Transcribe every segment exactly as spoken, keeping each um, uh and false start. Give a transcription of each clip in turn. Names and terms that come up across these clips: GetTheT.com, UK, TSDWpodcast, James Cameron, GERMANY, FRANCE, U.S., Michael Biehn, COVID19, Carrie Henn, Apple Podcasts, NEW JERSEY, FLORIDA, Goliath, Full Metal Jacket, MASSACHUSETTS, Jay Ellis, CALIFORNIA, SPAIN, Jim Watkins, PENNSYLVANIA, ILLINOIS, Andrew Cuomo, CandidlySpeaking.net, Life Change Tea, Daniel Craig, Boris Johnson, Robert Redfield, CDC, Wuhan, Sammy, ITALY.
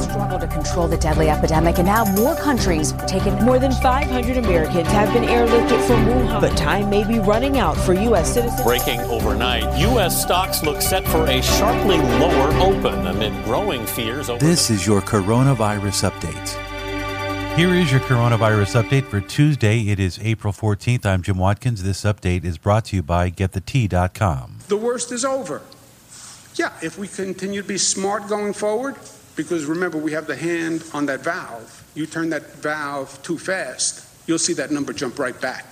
Struggle to control the deadly epidemic, and now more countries taken. More than five hundred Americans have been airlifted from Wuhan, but time may be running out for U S citizens. Breaking overnight, U S stocks look set for a sharply lower open amid growing fears. Over this the- is your coronavirus update. Here is your coronavirus update for Tuesday. It is April fourteenth. I'm Jim Watkins. This update is brought to you by Get The Tea dot com. The worst is over. Yeah, if we continue to be smart going forward, because remember, we have the hand on that valve. You turn that valve too fast, you'll see that number jump right back.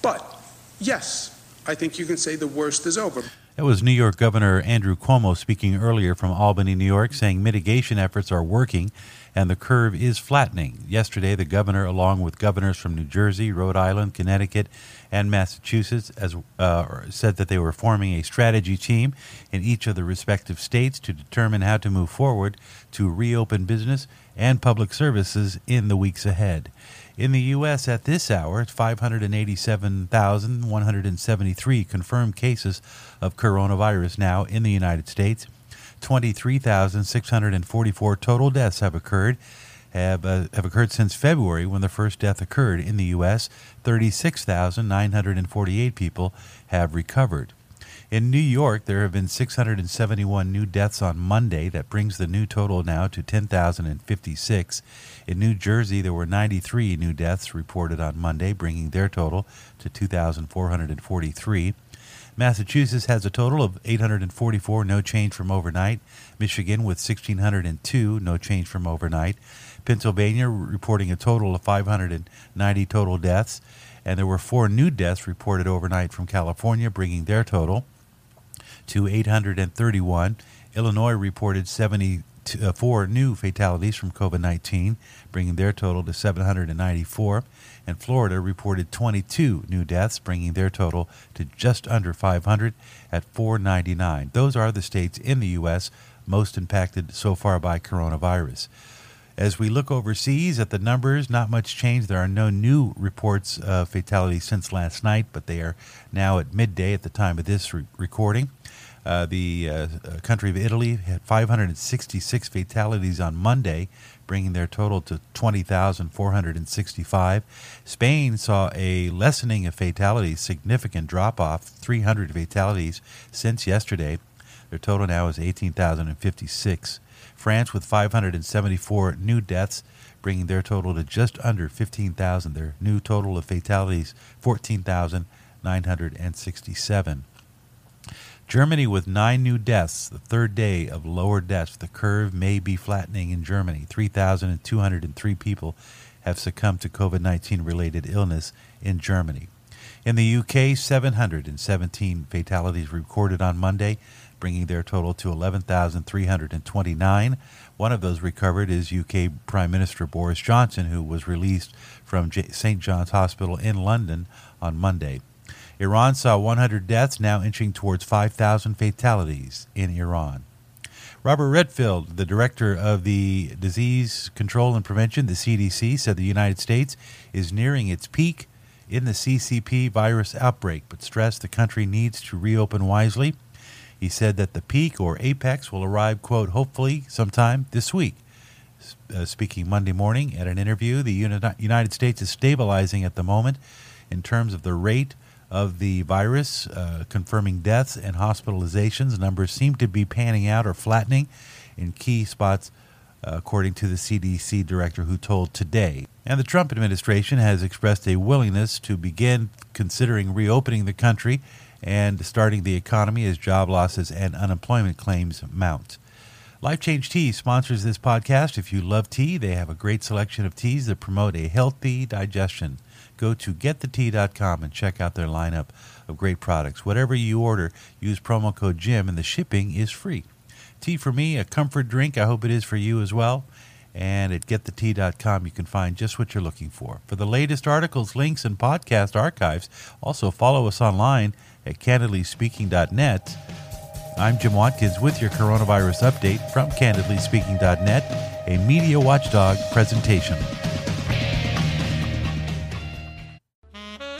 But yes, I think you can say the worst is over. That was New York Governor Andrew Cuomo speaking earlier from Albany, New York, saying mitigation efforts are working and the curve is flattening. Yesterday, the governor, along with governors from New Jersey, Rhode Island, Connecticut, and Massachusetts, as uh, said that they were forming a strategy team in each of the respective states to determine how to move forward to reopen business and public services in the weeks ahead. In the U S at this hour, five hundred eighty-seven thousand, one hundred seventy-three confirmed cases of coronavirus now in the United States. twenty-three thousand, six hundred forty-four total deaths have occurred. Have, uh, have occurred since February, when the first death occurred in the U S thirty-six thousand, nine hundred forty-eight people have recovered. In New York, there have been six hundred seventy-one new deaths on Monday. That brings the new total now to ten thousand fifty-six. In New Jersey, there were ninety-three new deaths reported on Monday, bringing their total to two thousand four hundred forty-three. Massachusetts has a total of eight hundred forty-four, no change from overnight. Michigan with one thousand six hundred two, no change from overnight. Pennsylvania reporting a total of five hundred ninety total deaths. And there were four new deaths reported overnight from California, bringing their total to eight hundred thirty-one. Illinois reported seventy-four new fatalities from COVID nineteen, bringing their total to seven hundred ninety-four. And Florida reported twenty-two new deaths, bringing their total to just under five hundred at four ninety-nine. Those are the states in the U S most impacted so far by coronavirus. As we look overseas at the numbers, not much change. There are no new reports of fatalities since last night, but they are now at midday at the time of this re- recording. Uh, the uh, country of Italy had five hundred sixty-six fatalities on Monday, bringing their total to twenty thousand four hundred sixty-five. Spain saw a lessening of fatalities, significant drop-off, three hundred fatalities since yesterday. Their total now is eighteen thousand fifty-six. France with five hundred seventy-four new deaths, bringing their total to just under fifteen thousand. Their new total of fatalities, fourteen thousand nine hundred sixty-seven. Germany with nine new deaths, the third day of lower deaths. The curve may be flattening in Germany. three thousand two hundred three people have succumbed to COVID nineteen-related illness in Germany. In the U K, seven hundred seventeen fatalities recorded on Monday, bringing their total to eleven thousand three hundred twenty-nine. One of those recovered is U K Prime Minister Boris Johnson, who was released from Saint John's Hospital in London on Monday. Iran saw one hundred deaths, now inching towards five thousand fatalities in Iran. Robert Redfield, the director of the Disease Control and Prevention, the C D C, said the United States is nearing its peak in the C C P virus outbreak, but stressed the country needs to reopen wisely. He said that the peak, or apex, will arrive, quote, hopefully sometime this week. Uh, speaking Monday morning at an interview, the Uni- United States is stabilizing at the moment in terms of the rate of the virus, uh, confirming deaths and hospitalizations. Numbers seem to be panning out or flattening in key spots, uh, according to the C D C director, who told Today. And the Trump administration has expressed a willingness to begin considering reopening the country and starting the economy as job losses and unemployment claims mount. Life Change Tea sponsors this podcast. If you love tea, they have a great selection of teas that promote a healthy digestion. Go to Get The Tea dot com and check out their lineup of great products. Whatever you order, use promo code Jim and the shipping is free. tea for me, a comfort drink. I hope it is for you as well. And at get the tea dot com, you can find just what you're looking for. For the latest articles, links, and podcast archives, also follow us online at candidly speaking dot net. I'm Jim Watkins with your coronavirus update from candidly speaking dot net, a Media Watchdog presentation.